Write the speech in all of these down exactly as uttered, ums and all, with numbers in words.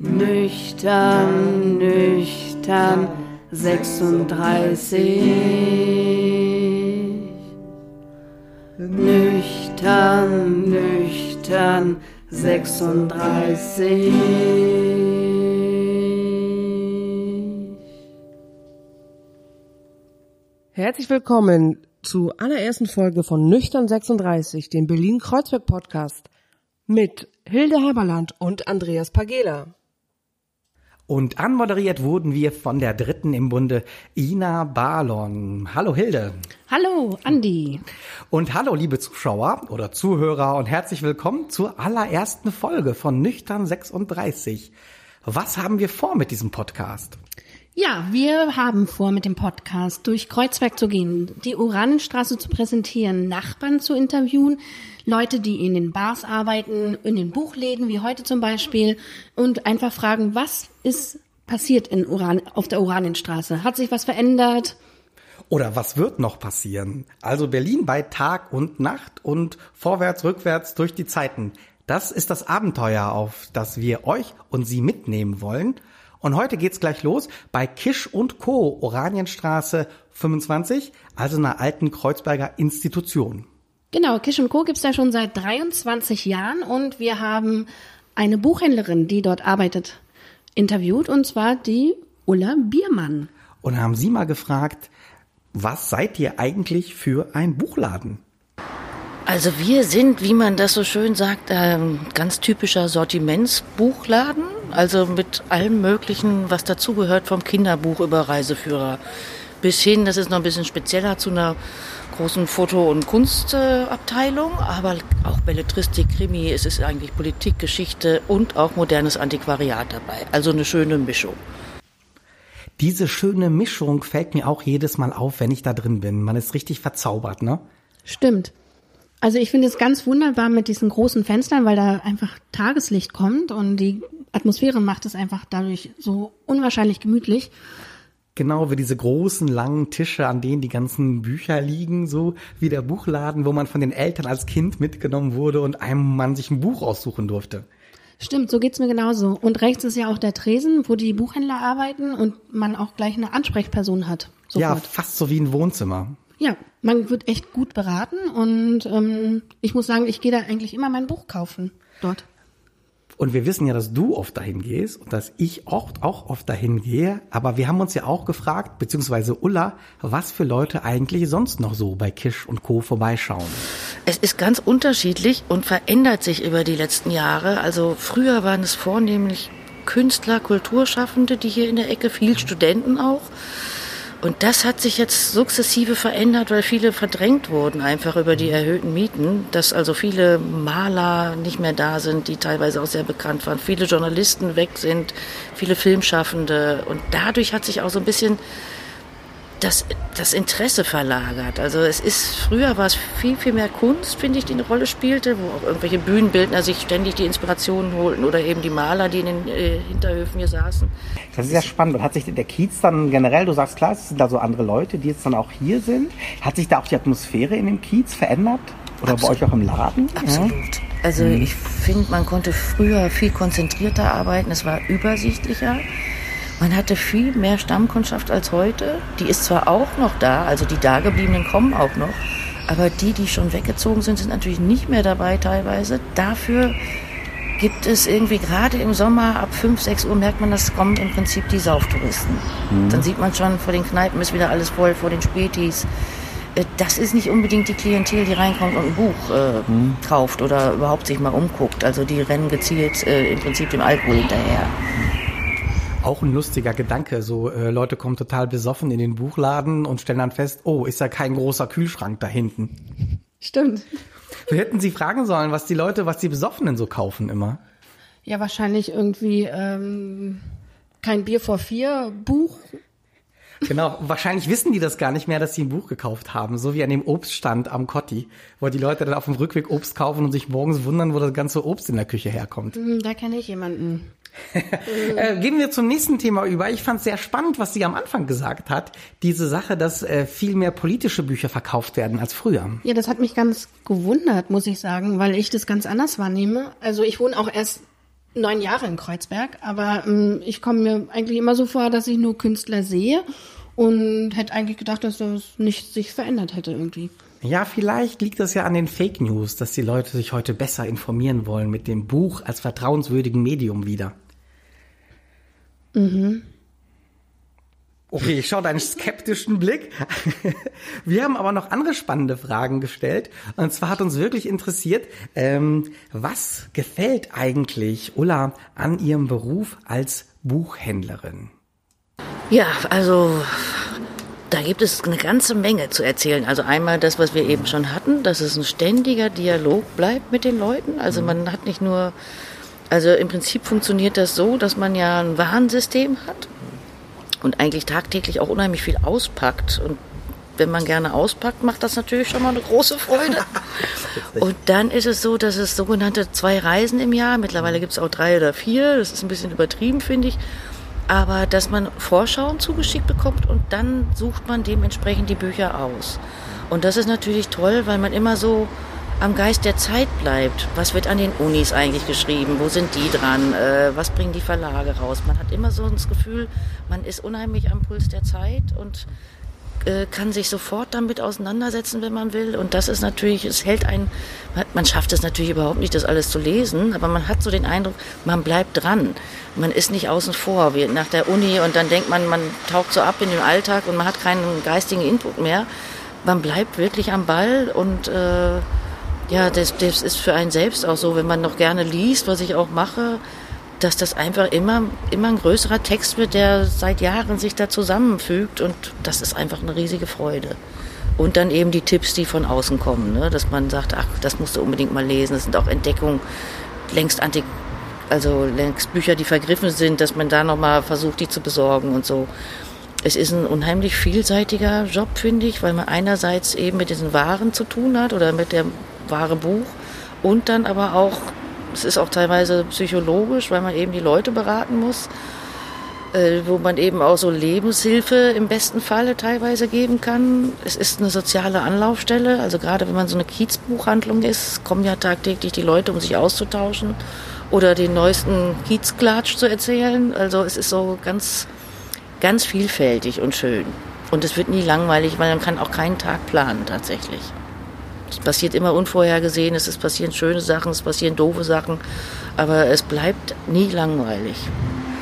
Nüchtern, nüchtern, sechsunddreißig. Nüchtern, nüchtern, sechsunddreißig. Herzlich willkommen zur allerersten Folge von Nüchtern sechsunddreißig, dem Berlin-Kreuzberg-Podcast mit Hilde Haberland und Andreas Pagiela. Und anmoderiert wurden wir von der Dritten im Bunde, Ina Barlon. Hallo Hilde. Hallo Andi. Und hallo liebe Zuschauer oder Zuhörer und herzlich willkommen zur allerersten Folge von Nüchtern sechsunddreißig. Was haben wir vor mit diesem Podcast? Ja, wir haben vor, mit dem Podcast durch Kreuzberg zu gehen, die Oranienstraße zu präsentieren, Nachbarn zu interviewen, Leute, die in den Bars arbeiten, in den Buchläden, wie heute zum Beispiel, und einfach fragen, was ist passiert in Uran- auf der Oranienstraße? Hat sich was verändert? Oder was wird noch passieren? Also Berlin bei Tag und Nacht und vorwärts, rückwärts durch die Zeiten. Das ist das Abenteuer, auf das wir euch und Sie mitnehmen wollen. Und heute geht's gleich los bei Kisch und Co, Oranienstraße fünfundzwanzig, also einer alten Kreuzberger Institution. Genau, Kisch und Co gibt's da schon seit dreiundzwanzig Jahren und wir haben eine Buchhändlerin, die dort arbeitet, interviewt, und zwar die Ulla Biermann. Und haben sie mal gefragt, was seid ihr eigentlich für ein Buchladen? Also wir sind, wie man das so schön sagt, ähm, ganz typischer Sortimentsbuchladen. Also mit allem Möglichen, was dazugehört, vom Kinderbuch über Reiseführer bis hin, das ist noch ein bisschen spezieller, zu einer großen Foto- und Kunstabteilung, aber auch Belletristik, Krimi, es ist eigentlich Politik, Geschichte und auch modernes Antiquariat dabei. Also eine schöne Mischung. Diese schöne Mischung fällt mir auch jedes Mal auf, wenn ich da drin bin. Man ist richtig verzaubert, ne? Stimmt. Also ich finde es ganz wunderbar mit diesen großen Fenstern, weil da einfach Tageslicht kommt und die Atmosphäre macht es einfach dadurch so unwahrscheinlich gemütlich. Genau, wie diese großen, langen Tische, an denen die ganzen Bücher liegen, so wie der Buchladen, wo man von den Eltern als Kind mitgenommen wurde und einem man sich ein Buch aussuchen durfte. Stimmt, so geht's mir genauso. Und rechts ist ja auch der Tresen, wo die Buchhändler arbeiten und man auch gleich eine Ansprechperson hat. Sofort. Ja, fast so wie ein Wohnzimmer. Ja, man wird echt gut beraten und ähm, ich muss sagen, ich gehe da eigentlich immer mein Buch kaufen dort. Und wir wissen ja, dass du oft dahin gehst und dass ich oft, auch oft dahin gehe, aber wir haben uns ja auch gefragt, beziehungsweise Ulla, was für Leute eigentlich sonst noch so bei Kisch und Co. vorbeischauen. Es ist ganz unterschiedlich und verändert sich über die letzten Jahre. Also früher waren es vornehmlich Künstler, Kulturschaffende, die hier in der Ecke, viel Studenten auch. Und das hat sich jetzt sukzessive verändert, weil viele verdrängt wurden einfach über die erhöhten Mieten, dass also viele Maler nicht mehr da sind, die teilweise auch sehr bekannt waren, viele Journalisten weg sind, viele Filmschaffende, und dadurch hat sich auch so ein bisschen das, das Interesse verlagert. Also es ist, früher war es viel, viel mehr Kunst, finde ich, die eine Rolle spielte, wo auch irgendwelche Bühnenbildner sich ständig die Inspirationen holten oder eben die Maler, die in den äh, Hinterhöfen hier saßen. Das ist ja spannend. Und hat sich der Kiez dann generell, du sagst klar, es sind da so andere Leute, die jetzt dann auch hier sind. Hat sich da auch die Atmosphäre in dem Kiez verändert? Oder Absolut. Bei euch auch im Laden? Absolut. Ja. Also mhm. ich finde, man konnte früher viel konzentrierter arbeiten, es war übersichtlicher. Man hatte viel mehr Stammkundschaft als heute. Die ist zwar auch noch da, also die Dagebliebenen kommen auch noch, aber die, die schon weggezogen sind, sind natürlich nicht mehr dabei teilweise. Dafür gibt es irgendwie gerade im Sommer ab fünf, sechs Uhr merkt man, das kommen im Prinzip die Sauftouristen. Mhm. Dann sieht man schon, vor den Kneipen ist wieder alles voll, vor den Spätis. Das ist nicht unbedingt die Klientel, die reinkommt und ein Buch äh, mhm. kauft oder überhaupt sich mal umguckt. Also die rennen gezielt äh, im Prinzip dem Alkohol hinterher. Auch ein lustiger Gedanke, so äh, Leute kommen total besoffen in den Buchladen und stellen dann fest, oh, ist ja kein großer Kühlschrank da hinten. Stimmt. Wir hätten sie fragen sollen, was die Leute, was die Besoffenen so kaufen immer. Ja, wahrscheinlich irgendwie ähm, kein Bier vor vier, Buch. Genau, wahrscheinlich wissen die das gar nicht mehr, dass sie ein Buch gekauft haben, so wie an dem Obststand am Kotti, wo die Leute dann auf dem Rückweg Obst kaufen und sich morgens wundern, wo das ganze Obst in der Küche herkommt. Da kenne ich jemanden. äh, gehen wir zum nächsten Thema über. Ich fand es sehr spannend, was sie am Anfang gesagt hat, diese Sache, dass äh, viel mehr politische Bücher verkauft werden als früher. Ja, das hat mich ganz gewundert, muss ich sagen, weil ich das ganz anders wahrnehme. Also ich wohne auch erst neun Jahre in Kreuzberg, aber ähm, ich komme mir eigentlich immer so vor, dass ich nur Künstler sehe und hätte eigentlich gedacht, dass das nicht sich verändert hätte irgendwie. Ja, vielleicht liegt das ja an den Fake News, dass die Leute sich heute besser informieren wollen mit dem Buch als vertrauenswürdigem Medium wieder. Mhm. Okay, ich schaue deinen skeptischen Blick. Wir haben aber noch andere spannende Fragen gestellt. Und zwar hat uns wirklich interessiert, ähm, was gefällt eigentlich Ulla an ihrem Beruf als Buchhändlerin? Ja, also da gibt es eine ganze Menge zu erzählen. Also einmal das, was wir eben schon hatten, dass es ein ständiger Dialog bleibt mit den Leuten. Also man hat nicht nur, also im Prinzip funktioniert das so, dass man ja ein Warnsystem hat. Und eigentlich tagtäglich auch unheimlich viel auspackt. Und wenn man gerne auspackt, macht das natürlich schon mal eine große Freude. Und dann ist es so, dass es sogenannte zwei Reisen im Jahr, mittlerweile gibt es auch drei oder vier, das ist ein bisschen übertrieben, finde ich, aber dass man Vorschauen zugeschickt bekommt und dann sucht man dementsprechend die Bücher aus. Und das ist natürlich toll, weil man immer so am Geist der Zeit bleibt. Was wird an den Unis eigentlich geschrieben? Wo sind die dran? Äh, was bringen die Verlage raus? Man hat immer so das Gefühl, man ist unheimlich am Puls der Zeit und äh, kann sich sofort damit auseinandersetzen, wenn man will. Und das ist natürlich, es hält einen, man, man schafft es natürlich überhaupt nicht, das alles zu lesen, aber man hat so den Eindruck, man bleibt dran. Man ist nicht außen vor, wie nach der Uni, und dann denkt man, man taucht so ab in den Alltag und man hat keinen geistigen Input mehr. Man bleibt wirklich am Ball und äh, ja, das, das ist für einen selbst auch so, wenn man noch gerne liest, was ich auch mache, dass das einfach immer, immer ein größerer Text wird, der seit Jahren sich da zusammenfügt, und das ist einfach eine riesige Freude. Und dann eben die Tipps, die von außen kommen, ne? Dass man sagt, ach, das musst du unbedingt mal lesen, das sind auch Entdeckungen, längst antik, also längst Bücher, die vergriffen sind, dass man da nochmal versucht, die zu besorgen und so. Es ist ein unheimlich vielseitiger Job, finde ich, weil man einerseits eben mit diesen Waren zu tun hat oder mit der wahre Buch, und dann aber auch, es ist auch teilweise psychologisch, weil man eben die Leute beraten muss, äh, wo man eben auch so Lebenshilfe im besten Falle teilweise geben kann. Es ist eine soziale Anlaufstelle, also gerade wenn man so eine Kiezbuchhandlung ist, kommen ja tagtäglich die Leute, um sich auszutauschen oder den neuesten Kiezklatsch zu erzählen. Also es ist so ganz, ganz vielfältig und schön. Und es wird nie langweilig, weil man kann auch keinen Tag planen tatsächlich. Es passiert immer Unvorhergesehenes, es passieren schöne Sachen, es passieren doofe Sachen, aber es bleibt nie langweilig.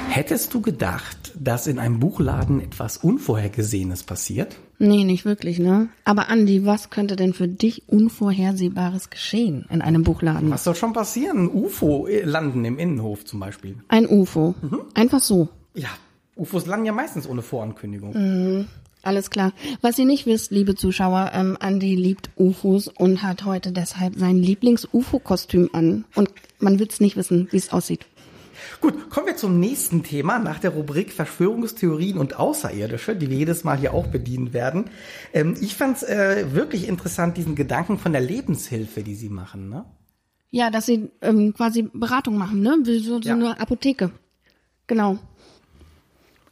Hättest du gedacht, dass in einem Buchladen etwas Unvorhergesehenes passiert? Nee, nicht wirklich, ne? Aber Andi, was könnte denn für dich Unvorhersehbares geschehen in einem Buchladen? Was soll schon passieren? Ein U F O landen im Innenhof zum Beispiel. Ein U F O? Mhm. Einfach so? Ja, U F Os landen ja meistens ohne Vorankündigung. Mhm. Alles klar. Was ihr nicht wisst, liebe Zuschauer, ähm, Andi liebt U F Os und hat heute deshalb sein Lieblings-U F O-Kostüm an. Und man will's nicht wissen, wie es aussieht. Gut, kommen wir zum nächsten Thema nach der Rubrik Verschwörungstheorien und Außerirdische, die wir jedes Mal hier auch bedienen werden. Ähm, ich fand's äh, wirklich interessant, diesen Gedanken von der Lebenshilfe, die Sie machen, ne? Ja, dass Sie ähm, quasi Beratung machen, ne? Wie so, so ja. Eine Apotheke. Genau.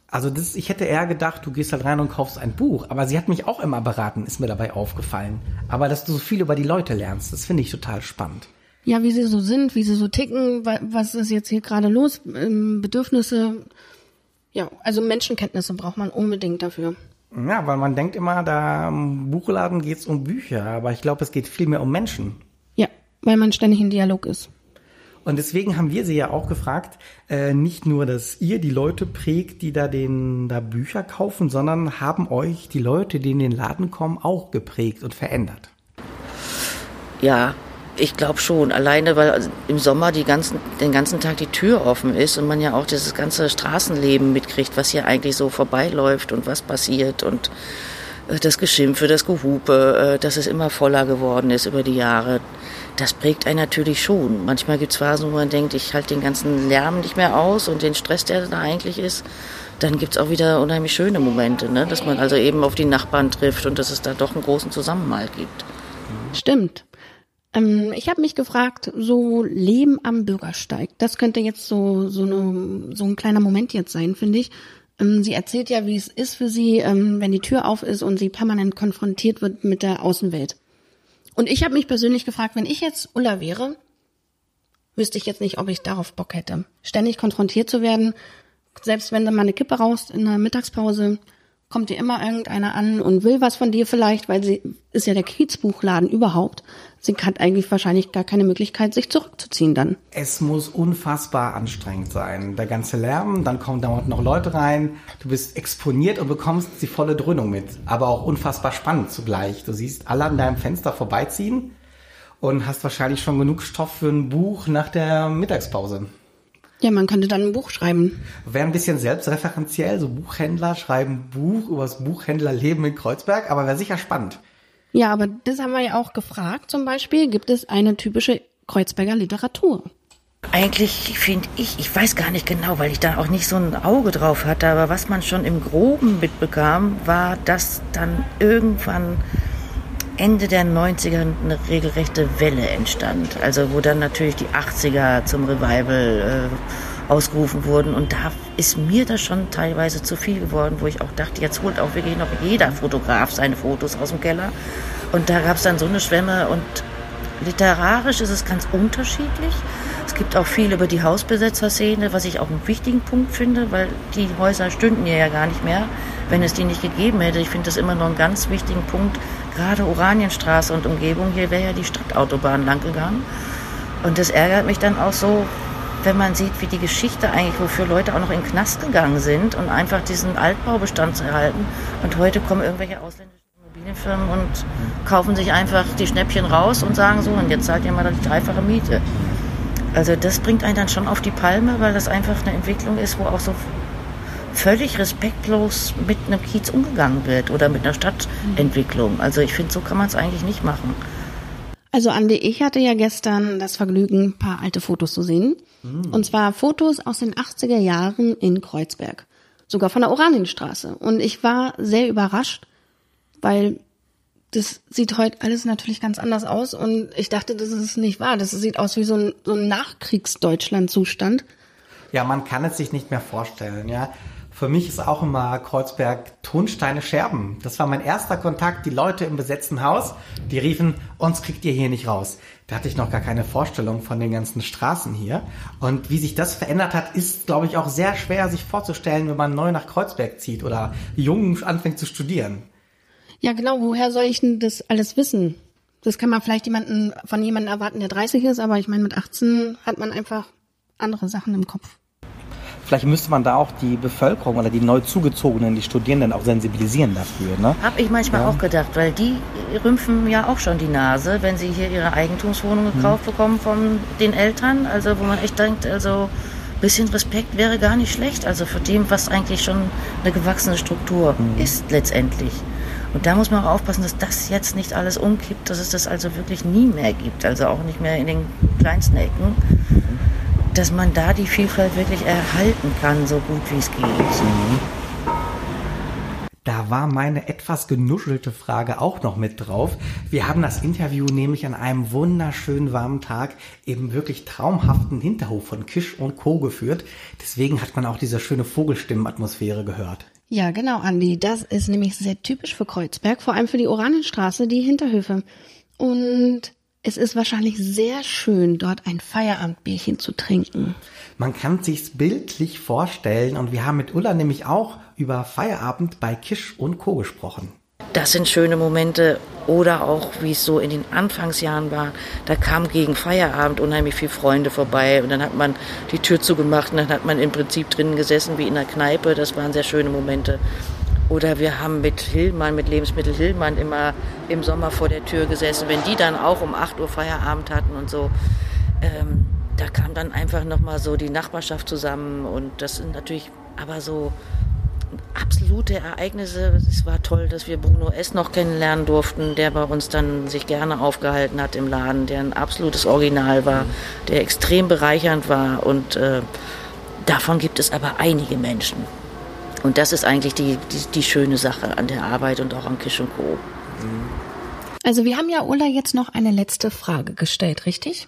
Also das, ich hätte eher gedacht, du gehst halt rein und kaufst ein Buch. Aber sie hat mich auch immer beraten, ist mir dabei aufgefallen. Aber dass du so viel über die Leute lernst, das finde ich total spannend. Ja, wie sie so sind, wie sie so ticken, was ist jetzt hier gerade los, Bedürfnisse. Ja, also Menschenkenntnisse braucht man unbedingt dafür. Ja, weil man denkt immer, da im Buchladen geht es um Bücher. Aber ich glaube, es geht viel mehr um Menschen. Ja, weil man ständig in Dialog ist. Und deswegen haben wir sie ja auch gefragt, äh, nicht nur, dass ihr die Leute prägt, die da den da Bücher kaufen, sondern haben euch die Leute, die in den Laden kommen, auch geprägt und verändert? Ja, ich glaube schon. Alleine, weil im Sommer die ganzen, den ganzen Tag die Tür offen ist und man ja auch dieses ganze Straßenleben mitkriegt, was hier eigentlich so vorbeiläuft und was passiert und das Geschimpfe, das Gehupe, dass es immer voller geworden ist über die Jahre, das prägt einen natürlich schon. Manchmal gibt es Phasen, wo man denkt, ich halte den ganzen Lärm nicht mehr aus und den Stress, der da eigentlich ist. Dann gibt es auch wieder unheimlich schöne Momente, ne? Dass man also eben auf die Nachbarn trifft und dass es da doch einen großen Zusammenhalt gibt. Stimmt. Ähm, ich habe mich gefragt, so Leben am Bürgersteig, das könnte jetzt so, so, eine, so ein kleiner Moment jetzt sein, finde ich. Sie erzählt ja, wie es ist für sie, wenn die Tür auf ist und sie permanent konfrontiert wird mit der Außenwelt. Und ich habe mich persönlich gefragt, wenn ich jetzt Ulla wäre, wüsste ich jetzt nicht, ob ich darauf Bock hätte. Ständig konfrontiert zu werden, selbst wenn du mal eine Kippe rauchst in der Mittagspause, kommt dir immer irgendeiner an und will was von dir vielleicht, weil sie ist ja der Kiezbuchladen überhaupt. Sie hat eigentlich wahrscheinlich gar keine Möglichkeit, sich zurückzuziehen dann. Es muss unfassbar anstrengend sein. Der ganze Lärm, dann kommen dauernd noch Leute rein. Du bist exponiert und bekommst die volle Dröhnung mit. Aber auch unfassbar spannend zugleich. Du siehst alle an deinem Fenster vorbeiziehen und hast wahrscheinlich schon genug Stoff für ein Buch nach der Mittagspause. Ja, man könnte dann ein Buch schreiben. Wäre ein bisschen selbstreferenziell, so Buchhändler schreiben Buch über das Buchhändlerleben in Kreuzberg, aber wäre sicher spannend. Ja, aber das haben wir ja auch gefragt zum Beispiel, gibt es eine typische Kreuzberger Literatur? Eigentlich finde ich, ich weiß gar nicht genau, weil ich da auch nicht so ein Auge drauf hatte, aber was man schon im Groben mitbekam, war, dass dann irgendwann Ende der neunziger eine regelrechte Welle entstand, also wo dann natürlich die achtziger zum Revival äh, ausgerufen wurden, und da ist mir das schon teilweise zu viel geworden, wo ich auch dachte, jetzt holt auch wirklich noch jeder Fotograf seine Fotos aus dem Keller, und da gab es dann so eine Schwemme, und literarisch ist es ganz unterschiedlich. Es gibt auch viel über die Hausbesetzerszene, was ich auch einen wichtigen Punkt finde, weil die Häuser stünden ja gar nicht mehr, wenn es die nicht gegeben hätte. Ich finde das immer noch einen ganz wichtigen Punkt. Gerade Oranienstraße und Umgebung, hier wäre ja die Stadtautobahn lang gegangen. Und das ärgert mich dann auch so, wenn man sieht, wie die Geschichte eigentlich, wofür Leute auch noch in den Knast gegangen sind und einfach diesen Altbaubestand zu erhalten. Und heute kommen irgendwelche ausländischen Immobilienfirmen und kaufen sich einfach die Schnäppchen raus und sagen so, und jetzt zahlt ihr mal die dreifache Miete. Also das bringt einen dann schon auf die Palme, weil das einfach eine Entwicklung ist, wo auch so völlig respektlos mit einem Kiez umgegangen wird oder mit einer Stadtentwicklung. Also ich finde, so kann man es eigentlich nicht machen. Also Andi, ich hatte ja gestern das Vergnügen, ein paar alte Fotos zu sehen. Mhm. Und zwar Fotos aus den achtziger Jahren in Kreuzberg. Sogar von der Oranienstraße. Und ich war sehr überrascht, weil das sieht heute alles natürlich ganz anders aus. Und ich dachte, das ist nicht wahr. Das sieht aus wie so ein, so ein Nachkriegsdeutschland-Zustand. Ja, man kann es sich nicht mehr vorstellen, ja. Für mich ist auch immer Kreuzberg Tonsteine Scherben. Das war mein erster Kontakt. Die Leute im besetzten Haus, die riefen, uns kriegt ihr hier nicht raus. Da hatte ich noch gar keine Vorstellung von den ganzen Straßen hier. Und wie sich das verändert hat, ist, glaube ich, auch sehr schwer sich vorzustellen, wenn man neu nach Kreuzberg zieht oder jung anfängt zu studieren. Ja, genau. Woher soll ich denn das alles wissen? Das kann man vielleicht jemanden, von jemandem erwarten, der dreißig ist. Aber ich meine, mit achtzehn hat man einfach andere Sachen im Kopf. Vielleicht müsste man da auch die Bevölkerung oder die neu zugezogenen, die Studierenden auch sensibilisieren dafür, ne? Hab ich manchmal ja. auch gedacht, weil die rümpfen ja auch schon die Nase, wenn sie hier ihre Eigentumswohnung gekauft hm. bekommen von den Eltern. Also wo man echt denkt, also ein bisschen Respekt wäre gar nicht schlecht. Also vor dem, was eigentlich schon eine gewachsene Struktur hm. ist letztendlich. Und da muss man auch aufpassen, dass das jetzt nicht alles umkippt, dass es das also wirklich nie mehr gibt. Also auch nicht mehr in den kleinsten Ecken. Dass man da die Vielfalt wirklich erhalten kann, so gut wie es geht. Da war meine etwas genuschelte Frage auch noch mit drauf. Wir haben das Interview nämlich an einem wunderschönen warmen Tag im wirklich traumhaften Hinterhof von Kisch und Co. geführt. Deswegen hat man auch diese schöne Vogelstimmenatmosphäre gehört. Ja, genau, Andi. Das ist nämlich sehr typisch für Kreuzberg, vor allem für die Oranienstraße, die Hinterhöfe. Und es ist wahrscheinlich sehr schön, dort ein Feierabendbierchen zu trinken. Man kann sich's bildlich vorstellen, und wir haben mit Ulla nämlich auch über Feierabend bei Kisch und Co. gesprochen. Das sind schöne Momente, oder auch wie es so in den Anfangsjahren war, da kam gegen Feierabend unheimlich viele Freunde vorbei, und dann hat man die Tür zugemacht und dann hat man im Prinzip drinnen gesessen wie in einer Kneipe. Das waren sehr schöne Momente. Oder wir haben mit Hillmann, mit Lebensmittel Hillmann immer im Sommer vor der Tür gesessen, wenn die dann auch um acht Uhr Feierabend hatten und so. Ähm, da kam dann einfach nochmal so die Nachbarschaft zusammen, und das sind natürlich aber so absolute Ereignisse. Es war toll, dass wir Bruno S. noch kennenlernen durften, der bei uns dann sich gerne aufgehalten hat im Laden, der ein absolutes Original war, der extrem bereichernd war, und äh, davon gibt es aber einige Menschen. Und das ist eigentlich die, die, die schöne Sache an der Arbeit und auch an Kisch und Co. Also wir haben ja Ulla jetzt noch eine letzte Frage gestellt, richtig?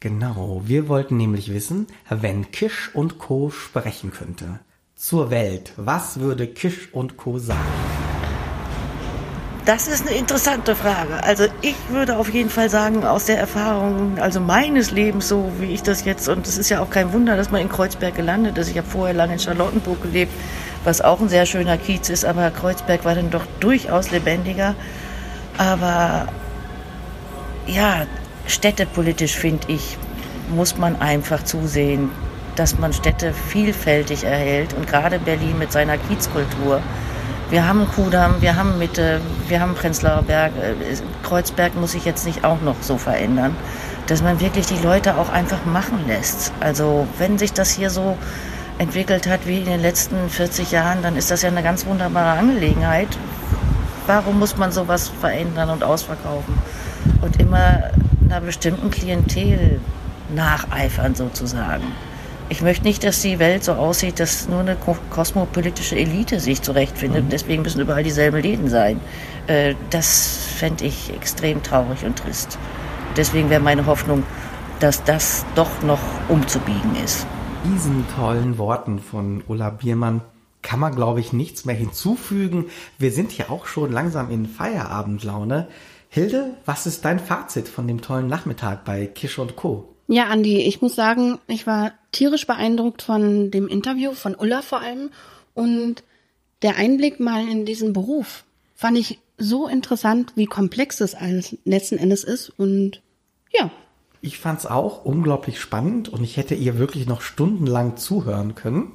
Genau, wir wollten nämlich wissen, wenn Kisch und Co. sprechen könnte zur Welt, was würde Kisch und Co. sagen? Das ist eine interessante Frage. Also ich würde auf jeden Fall sagen, aus der Erfahrung, also meines Lebens, so wie ich das jetzt, und es ist ja auch kein Wunder, dass man in Kreuzberg gelandet ist. Ich habe vorher lange in Charlottenburg gelebt, was auch ein sehr schöner Kiez ist, aber Kreuzberg war dann doch durchaus lebendiger. Aber ja, städtepolitisch, finde ich, muss man einfach zusehen, dass man Städte vielfältig erhält, und gerade Berlin mit seiner Kiezkultur. Wir haben Kudamm, wir haben Mitte, wir haben Prenzlauer Berg. Kreuzberg muss sich jetzt nicht auch noch so verändern, dass man wirklich die Leute auch einfach machen lässt. Also wenn sich das hier so entwickelt hat wie in den letzten vierzig Jahren, dann ist das ja eine ganz wunderbare Angelegenheit. Warum muss man sowas verändern und ausverkaufen und immer einer bestimmten Klientel nacheifern sozusagen? Ich möchte nicht, dass die Welt so aussieht, dass nur eine kosmopolitische Elite sich zurechtfindet. Mhm. Deswegen müssen überall dieselben Läden sein. Das fände ich extrem traurig und trist. Deswegen wäre meine Hoffnung, dass das doch noch umzubiegen ist. Diesen tollen Worten von Ulla Biermann kann man, glaube ich, nichts mehr hinzufügen. Wir sind hier auch schon langsam in Feierabendlaune. Hilde, was ist dein Fazit von dem tollen Nachmittag bei Kisch und Co.? Ja, Andi, ich muss sagen, ich war tierisch beeindruckt von dem Interview, von Ulla vor allem. Und der Einblick mal in diesen Beruf fand ich so interessant, wie komplex es letzten Endes ist. Und ja. Ich fand's auch unglaublich spannend und ich hätte ihr wirklich noch stundenlang zuhören können.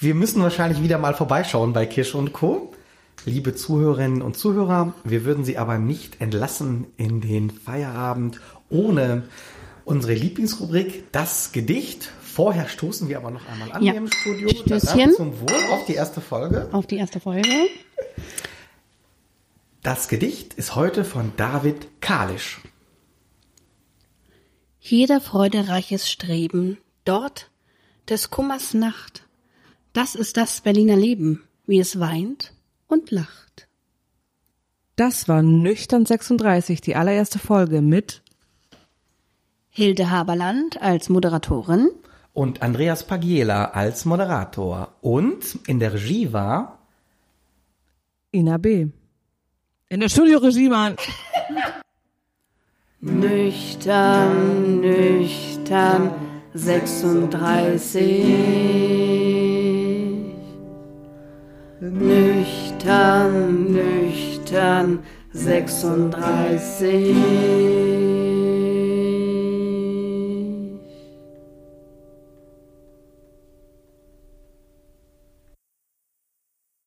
Wir müssen wahrscheinlich wieder mal vorbeischauen bei Kisch und Co. Liebe Zuhörerinnen und Zuhörer, wir würden Sie aber nicht entlassen in den Feierabend ohne unsere Lieblingsrubrik, das Gedicht. Vorher stoßen wir aber noch einmal an ja. hier im Studio. Stößchen. Zum Wohl auf die erste Folge. Auf die erste Folge. Das Gedicht ist heute von David Kalisch. Jeder freudereiches Streben, dort des Kummers Nacht. Das ist das Berliner Leben, wie es weint und lacht. Das war Nüchtern sechsunddreißig, die allererste Folge mit Hilde Haberland als Moderatorin und Andreas Pagiela als Moderator. Und in der Regie war Ina B. In der Studioregie waren Nüchtern, nüchtern, sechsunddreißig. Nüchtern, nüchtern, sechsunddreißig.